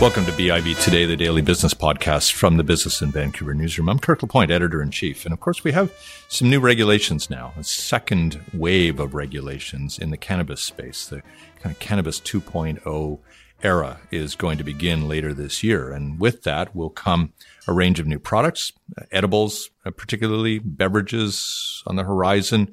Welcome to BIB Today, the daily business podcast from the Business in Vancouver newsroom. I'm Kirk LaPointe, editor-in-chief. And of course, we have some new regulations now, a second wave of regulations in the cannabis space. The kind of cannabis 2.0 era is going to begin later this year. And with that will come a range of new products, edibles, particularly beverages on the horizon.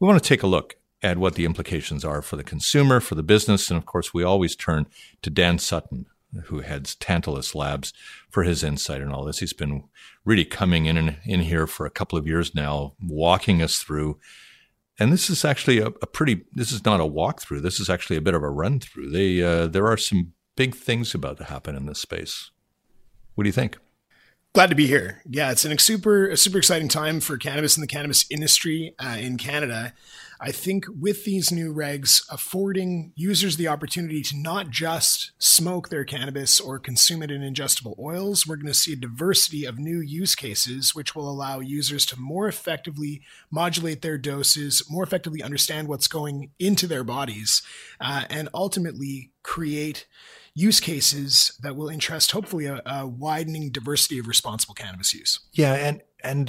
We want to take a look at what the implications are for the consumer, for the business. And of course, we always turn to Dan Sutton, who heads Tantalus Labs, for his insight in all this. He's been really coming in here for a couple of years now, walking us through. And this is actually this is not a walkthrough. This is actually a bit of a run through. There are some big things about to happen in this space. What do you think? Glad to be here. Yeah, it's a super exciting time for cannabis and the cannabis industry in Canada. I think with these new regs affording users the opportunity to not just smoke their cannabis or consume it in ingestible oils, we're going to see a diversity of new use cases, which will allow users to more effectively modulate their doses, more effectively understand what's going into their bodies, and ultimately create use cases that will interest, hopefully, a widening diversity of responsible cannabis use. Yeah, and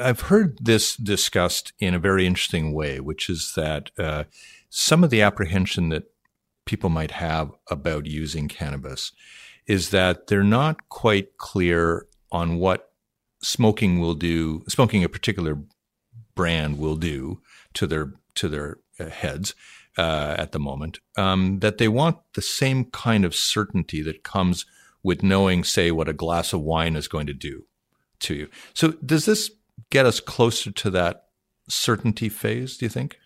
I've heard this discussed in a very interesting way, which is that some of the apprehension that people might have about using cannabis is that they're not quite clear on what smoking will do, smoking a particular brand will do to their heads. At the moment, that they want the same kind of certainty that comes with knowing, say, what a glass of wine is going to do to you. So does this get us closer to that certainty phase, do you think?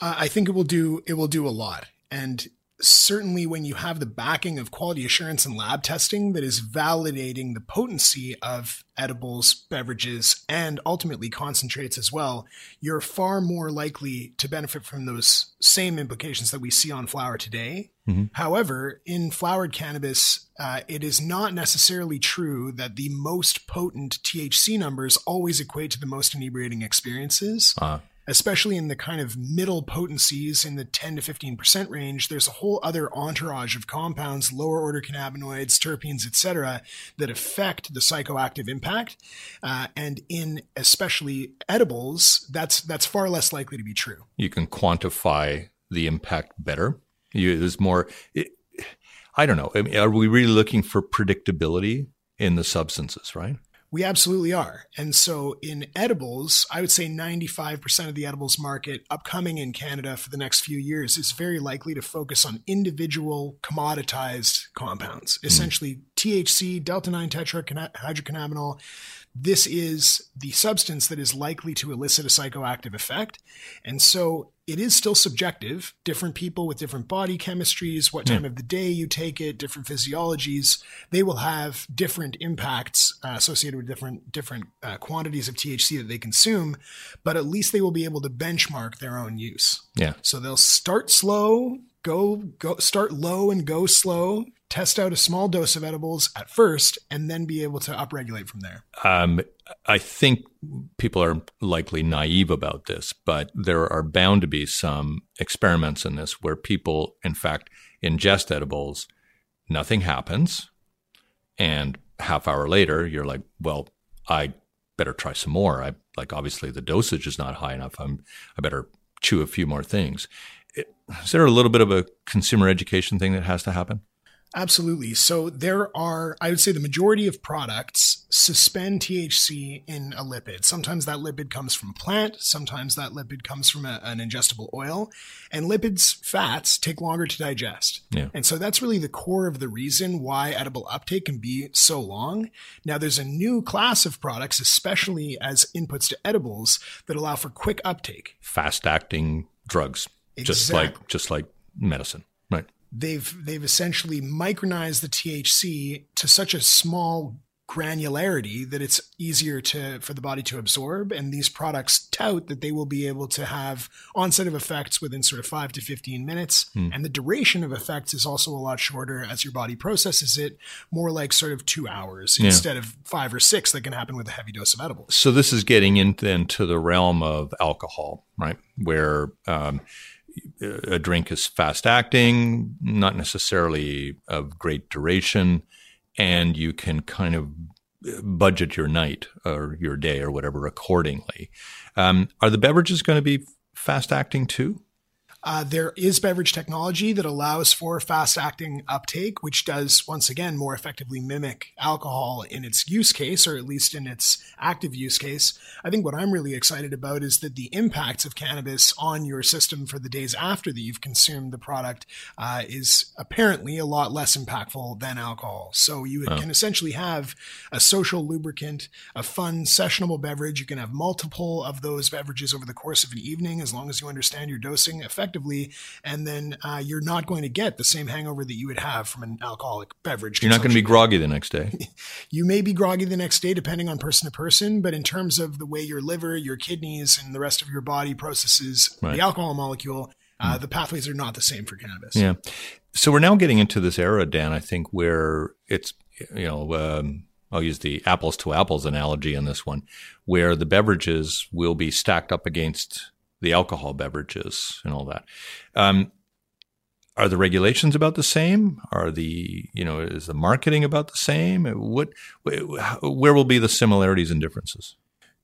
I think it will do a lot. And certainly when you have the backing of quality assurance and lab testing that is validating the potency of edibles, beverages, and ultimately concentrates as well, you're far more likely to benefit from those same implications that we see on flower today. Mm-hmm. However, in flowered cannabis, it is not necessarily true that the most potent THC numbers always equate to the most inebriating experiences. Uh-huh. Especially in the kind of middle potencies in the 10 to 15% range, there's a whole other entourage of compounds, lower order cannabinoids, terpenes, etc., that affect the psychoactive impact. And in especially edibles, that's far less likely to be true. You can quantify the impact better. There's more. I don't know. I mean, are we really looking for predictability in the substances, right? We absolutely are. And so in edibles, I would say 95% of the edibles market upcoming in Canada for the next few years is very likely to focus on individual commoditized compounds, essentially THC, delta 9 tetrahydrocannabinol. This is the substance that is likely to elicit a psychoactive effect. And so it is still subjective, different people with different body chemistries, what time of the day you take it, different physiologies, they will have different impacts associated with different quantities of THC that they consume, but at least they will be able to benchmark their own use. Yeah. So they'll start slow, go start low and go slow, test out a small dose of edibles at first, and then be able to upregulate from there. I think people are likely naive about this, but there are bound to be some experiments in this where people, in fact, ingest edibles, nothing happens, and half hour later, you're like, well, I better try some more. Obviously, the dosage is not high enough. I better chew a few more things. Is there a little bit of a consumer education thing that has to happen? Absolutely. So there are, I would say the majority of products suspend THC in a lipid. Sometimes that lipid comes from plant. Sometimes that lipid comes from an ingestible oil. And lipids, fats, take longer to digest. Yeah. And so that's really the core of the reason why edible uptake can be so long. Now there's a new class of products, especially as inputs to edibles, that allow for quick uptake. Fast-acting drugs, exactly. just like medicine, right? They've essentially micronized the THC to such a small granularity that it's easier for the body to absorb. And these products tout that they will be able to have onset of effects within sort of 5 to 15 minutes. And the duration of effects is also a lot shorter as your body processes it, more like sort of 2 hours instead of 5 or 6 that can happen with a heavy dose of edibles. So this is getting into the realm of alcohol, right? Where a drink is fast acting, not necessarily of great duration, and you can kind of budget your night or your day or whatever accordingly. Are the beverages going to be fast-acting too? There is beverage technology that allows for fast-acting uptake, which does, once again, more effectively mimic alcohol in its use case, or at least in its active use case. I think what I'm really excited about is that the impacts of cannabis on your system for the days after that you've consumed the product is apparently a lot less impactful than alcohol. So you can essentially have a social lubricant, a fun, sessionable beverage. You can have multiple of those beverages over the course of an evening, as long as you understand your dosing effectively. And then you're not going to get the same hangover that you would have from an alcoholic beverage. You're not going to be groggy the next day. You may be groggy the next day, depending on person to person, but in terms of the way your liver, your kidneys, and the rest of your body processes the alcohol molecule, the pathways are not the same for cannabis. Yeah. So we're now getting into this era, Dan, I think, where it's, you know, I'll use the apples to apples analogy on this one, where the beverages will be stacked up against the alcohol beverages and all that. Are the regulations about the same? Are the, you know, is the marketing about the same? Where will be the similarities and differences?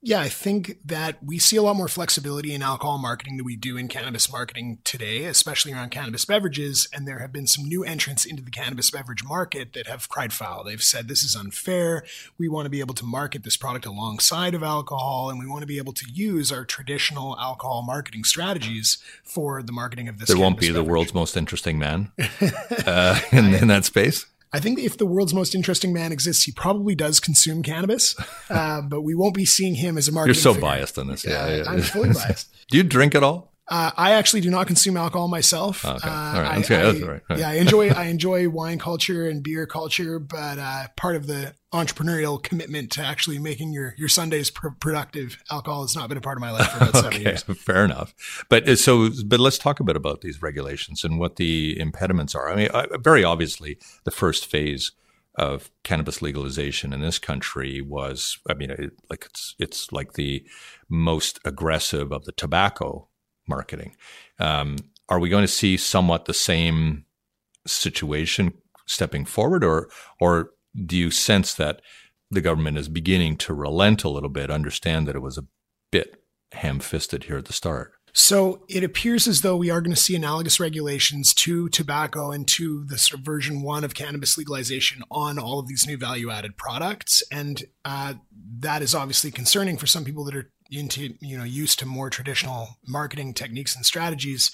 Yeah, I think that we see a lot more flexibility in alcohol marketing than we do in cannabis marketing today, especially around cannabis beverages. And there have been some new entrants into the cannabis beverage market that have cried foul. They've said, this is unfair. We want to be able to market this product alongside of alcohol, and we want to be able to use our traditional alcohol marketing strategies for the marketing of this beverage. There won't be the world's most interesting man in that space. I think if the world's most interesting man exists, he probably does consume cannabis, but we won't be seeing him as a marketing figure. You're so biased on this. Yeah. I'm fully biased. Do you drink at all? I actually do not consume alcohol myself. Okay. All right. All right. Yeah, I enjoy wine culture and beer culture, but part of the entrepreneurial commitment to actually making your Sundays productive, alcohol has not been a part of my life for about 7 years. Fair enough. But let's talk a bit about these regulations and what the impediments are. I mean, very obviously, the first phase of cannabis legalization in this country was, I mean, it's like the most aggressive of the tobacco marketing. Are we going to see somewhat the same situation stepping forward, or do you sense that the government is beginning to relent a little bit, understand that it was a bit ham-fisted here at the start? So it appears as though we are going to see analogous regulations to tobacco and to the sort of version one of cannabis legalization on all of these new value-added products. And that is obviously concerning for some people that are used to more traditional marketing techniques and strategies.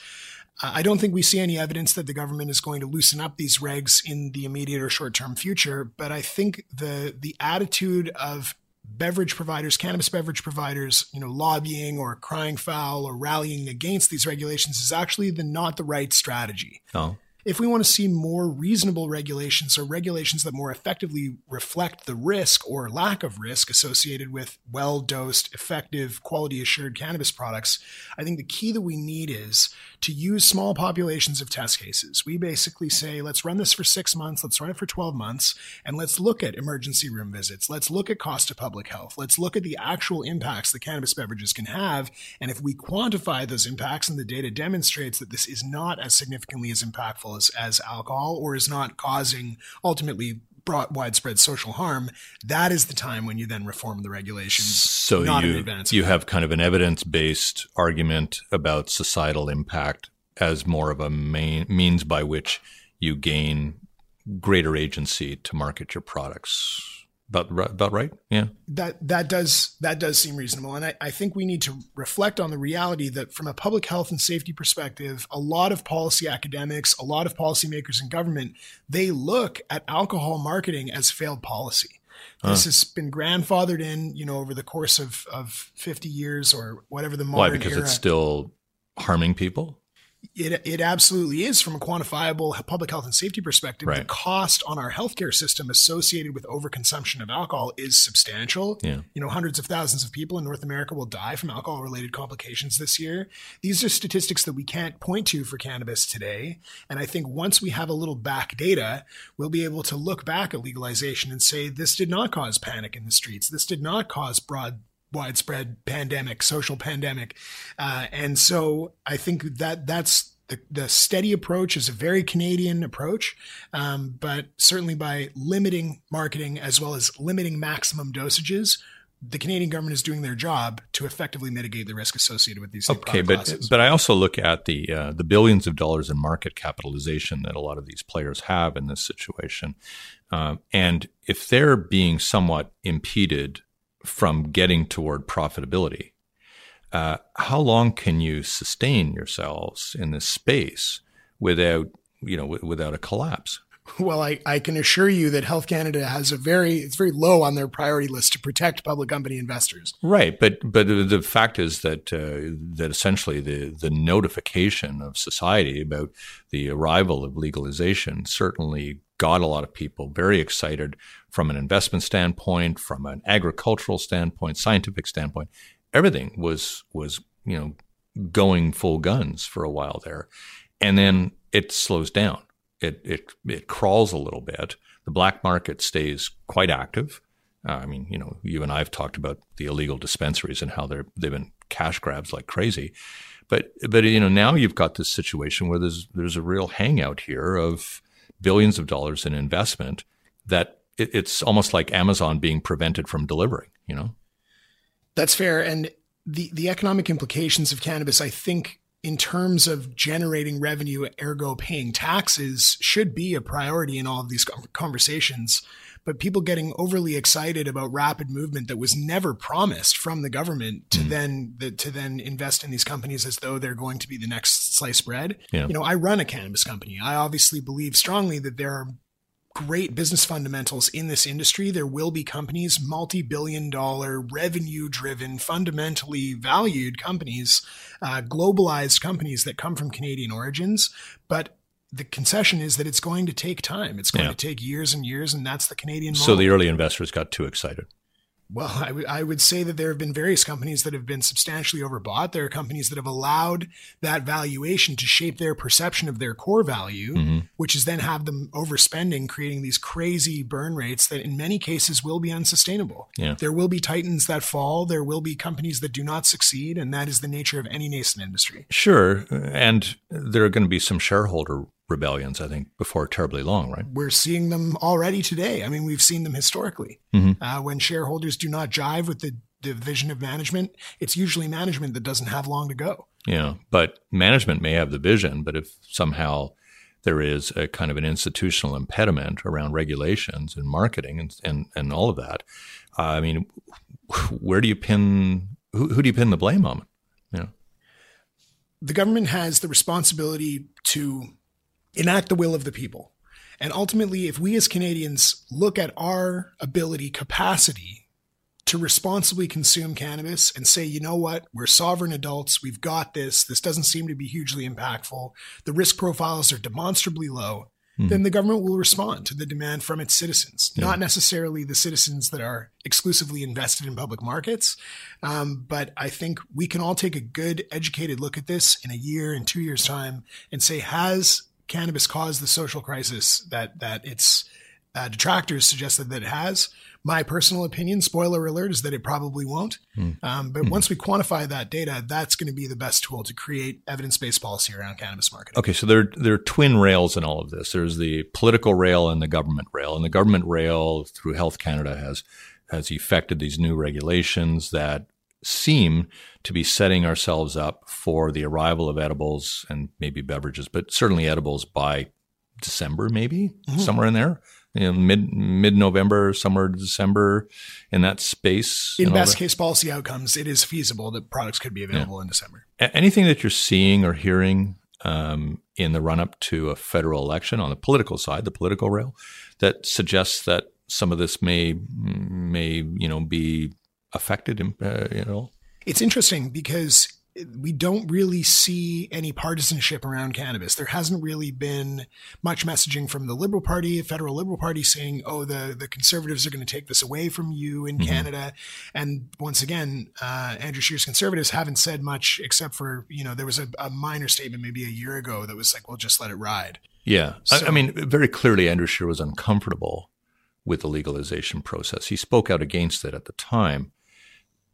I don't think we see any evidence that the government is going to loosen up these regs in the immediate or short-term future, but I think the attitude of cannabis beverage providers, lobbying or crying foul or rallying against these regulations is actually not the right strategy. Oh. If we want to see more reasonable regulations or regulations that more effectively reflect the risk or lack of risk associated with well-dosed, effective, quality-assured cannabis products, I think the key that we need is to use small populations of test cases. We basically say, let's run this for 6 months, let's run it for 12 months, and let's look at emergency room visits. Let's look at cost to public health. Let's look at the actual impacts that cannabis beverages can have. And if we quantify those impacts and the data demonstrates that this is not as significantly as impactful as alcohol, or is not causing ultimately widespread social harm, that is the time when you then reform the regulations. So you have kind of an evidence-based argument about societal impact as more of a means by which you gain greater agency to market your products. About right? Yeah. That does seem reasonable. And I think we need to reflect on the reality that from a public health and safety perspective, a lot of policy academics, a lot of policymakers in government, they look at alcohol marketing as failed policy. This has been grandfathered in, over the course of 50 years or whatever the modern era. Why? Because it's still harming people? It absolutely is, from a quantifiable public health and safety perspective. Right. The cost on our healthcare system associated with overconsumption of alcohol is substantial. Yeah. Hundreds of thousands of people in North America will die from alcohol-related complications this year. These are statistics that we can't point to for cannabis today. And I think once we have a little back data, we'll be able to look back at legalization and say, this did not cause panic in the streets. This did not cause widespread pandemic, social pandemic. And so I think that that's The steady approach is a very Canadian approach, but certainly by limiting marketing as well as limiting maximum dosages, the Canadian government is doing their job to effectively mitigate the risk associated with these classes. But I also look at the billions of dollars in market capitalization that a lot of these players have in this situation. And if they're being somewhat impeded from getting toward profitability, how long can you sustain yourselves in this space without, without a collapse? Well, I can assure you that Health Canada has it's very low on their priority list to protect public company investors. Right. But the fact is that essentially the notification of society about the arrival of legalization certainly got a lot of people very excited from an investment standpoint, from an agricultural standpoint, scientific standpoint. Everything was going full guns for a while there. And then it slows down. It crawls a little bit. The black market stays quite active. You and I have talked about the illegal dispensaries and how they've been cash grabs like crazy. But now you've got this situation where there's a real hangout here of billions of dollars in investment that it's almost like Amazon being prevented from delivering. That's fair, and the economic implications of cannabis, I think, in terms of generating revenue, ergo paying taxes, should be a priority in all of these conversations. But people getting overly excited about rapid movement that was never promised from the government to then invest in these companies as though they're going to be the next sliced bread. Yeah. I run a cannabis company. I obviously believe strongly that there are great business fundamentals in this industry. There will be companies, multi-billion dollar, revenue-driven, fundamentally valued companies, globalized companies that come from Canadian origins. But the concession is that it's going to take time. It's going to take years and years, and that's the Canadian model. So the early investors got too excited. Well, I would say that there have been various companies that have been substantially overbought. There are companies that have allowed that valuation to shape their perception of their core value, which is then have them overspending, creating these crazy burn rates that in many cases will be unsustainable. Yeah. There will be titans that fall. There will be companies that do not succeed. And that is the nature of any nascent industry. Sure. And there are going to be some shareholder rebellions, I think, before terribly long, right? We're seeing them already today. We've seen them historically. When shareholders do not jive with the vision of management, it's usually management that doesn't have long to go. Yeah, but management may have the vision, but if somehow there is a kind of an institutional impediment around regulations and marketing and all of that, where do you pin, who do you pin the blame on? The government has the responsibility to enact the will of the people. And ultimately, if we as Canadians look at our capacity to responsibly consume cannabis and say, you know what, we're sovereign adults, we've got this, this doesn't seem to be hugely impactful, the risk profiles are demonstrably low, then the government will respond to the demand from its citizens, not necessarily the citizens that are exclusively invested in public markets. But I think we can all take a good, educated look at this in a year, in 2 years' time, and say, has cannabis caused the social crisis that its detractors suggested that it has? My personal opinion, spoiler alert, is that it probably won't. But once we quantify that data, that's going to be the best tool to create evidence-based policy around cannabis marketing. Okay, so there are twin rails in all of this. There's the political rail and the government rail. And the government rail, through Health Canada, has effected these new regulations that seem to be setting ourselves up for the arrival of edibles and maybe beverages, but certainly edibles by December, maybe somewhere in there, mid-November, somewhere to December, in that space. In best case policy outcomes, it is feasible that products could be available in December. Anything that you're seeing or hearing in the run-up to a federal election on the political side, the political rail, that suggests that some of this may be affected at all? It's interesting because we don't really see any partisanship around cannabis. There hasn't really been much messaging from the Liberal Party, federal Liberal Party, saying, oh, the Conservatives are going to take this away from you in Canada. And once again, Andrew Scheer's Conservatives haven't said much except for, there was a minor statement maybe a year ago that was like, well, just let it ride. Yeah. So, very clearly, Andrew Scheer was uncomfortable with the legalization process. He spoke out against it at the time.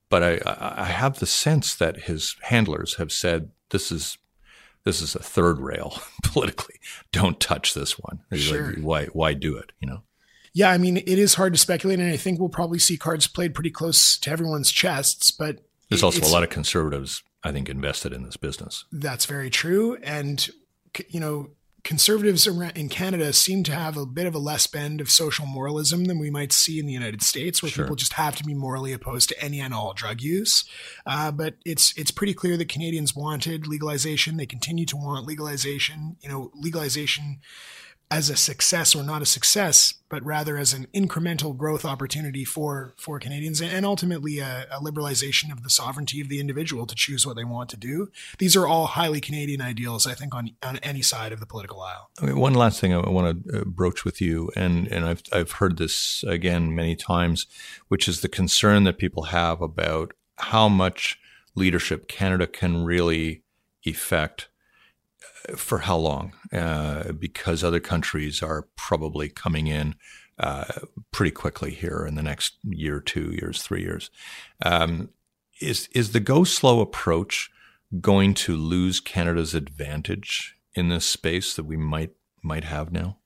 But I have the sense that his handlers have said, this is this is a third rail politically. Don't touch this one. Sure. Like, why do it, you know? Yeah, I mean, it is hard to speculate, and I think we'll probably see cards played pretty close to everyone's chests, but... There's also a lot of conservatives, I think, invested in this business. That's very true, and, you know, conservatives in Canada seem to have a bit of a less bend of social moralism than we might see in the United States, where sure. people just have to be morally opposed to any and all drug use. But it's pretty clear that Canadians wanted legalization. They continue to want legalization, you know, legalization as a success or not a success, but rather as an incremental growth opportunity for Canadians, and ultimately a liberalization of the sovereignty of the individual to choose what they want to do. These are all highly Canadian ideals, I think, on any side of the political aisle. Okay, one last thing I want to broach with you, and I've heard this again many times, which is the concern that people have about how much leadership Canada can really effect for how long, because other countries are probably coming in pretty quickly here in the next year, 2 years, 3 years. Is the go-slow approach going to lose Canada's advantage in this space that we might have now?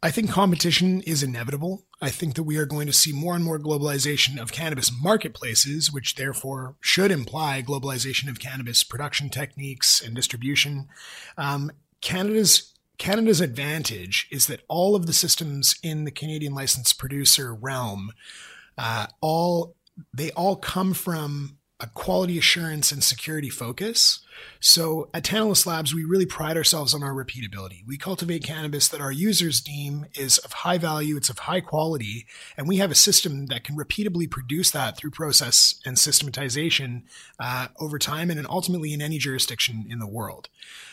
I think competition is inevitable. I think that we are going to see more and more globalization of cannabis marketplaces, which therefore should imply globalization of cannabis production techniques and distribution. Canada's advantage is that all of the systems in the Canadian licensed producer realm, they all come from a quality assurance and security focus. So at Tantalus Labs, we really pride ourselves on our repeatability. We cultivate cannabis that our users deem is of high value, it's of high quality, and we have a system that can repeatably produce that through process and systematization over time, and ultimately in any jurisdiction in the world.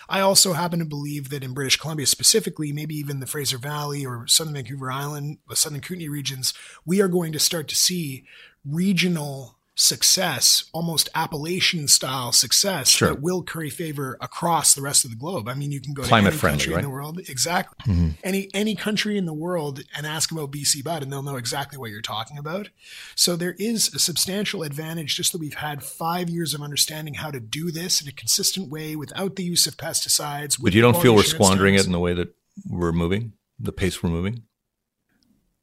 I also happen to believe that in British Columbia specifically, maybe even the Fraser Valley or Southern Vancouver Island, the Southern Kootenai regions, we are going to start to see regional success, almost Appalachian style success, sure. that will curry favor across the rest of the globe. I mean, you can go climate to any friendly, country right? in the world. Exactly. Mm-hmm. Any country in the world and ask about BC Bud and they'll know exactly what you're talking about. So there is a substantial advantage just that we've had 5 years of understanding how to do this in a consistent way without the use of pesticides. But you don't feel we're squandering it in the way that we're moving, the pace we're moving?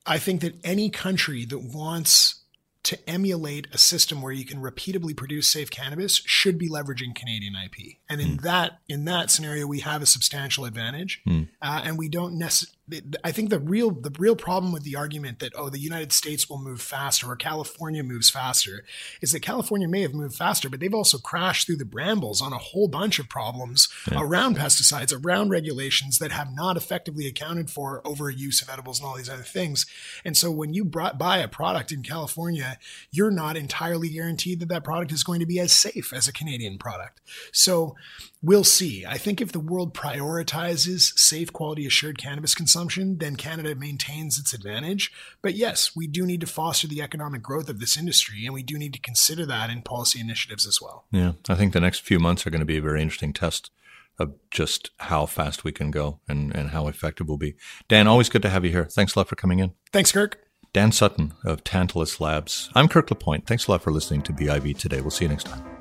I think that any country that wants to emulate a system where you can repeatably produce safe cannabis should be leveraging Canadian IP. And in that scenario, we have a substantial advantage. And we don't I think the real problem with the argument that, the United States will move faster or California moves faster is that California may have moved faster, but they've also crashed through the brambles on a whole bunch of problems around pesticides, around regulations that have not effectively accounted for overuse of edibles and all these other things. And so when you buy a product in California, you're not entirely guaranteed that that product is going to be as safe as a Canadian product. So we'll see. I think if the world prioritizes safe, quality assured cannabis consumption, then Canada maintains its advantage. But yes, we do need to foster the economic growth of this industry, and we do need to consider that in policy initiatives as well. Yeah, I think the next few months are going to be a very interesting test of just how fast we can go and how effective we'll be. Dan, always good to have you here. Thanks a lot for coming in. Thanks, Kirk. Dan Sutton of Tantalus Labs. I'm Kirk LaPointe. Thanks a lot for listening to BIB Today. We'll see you next time.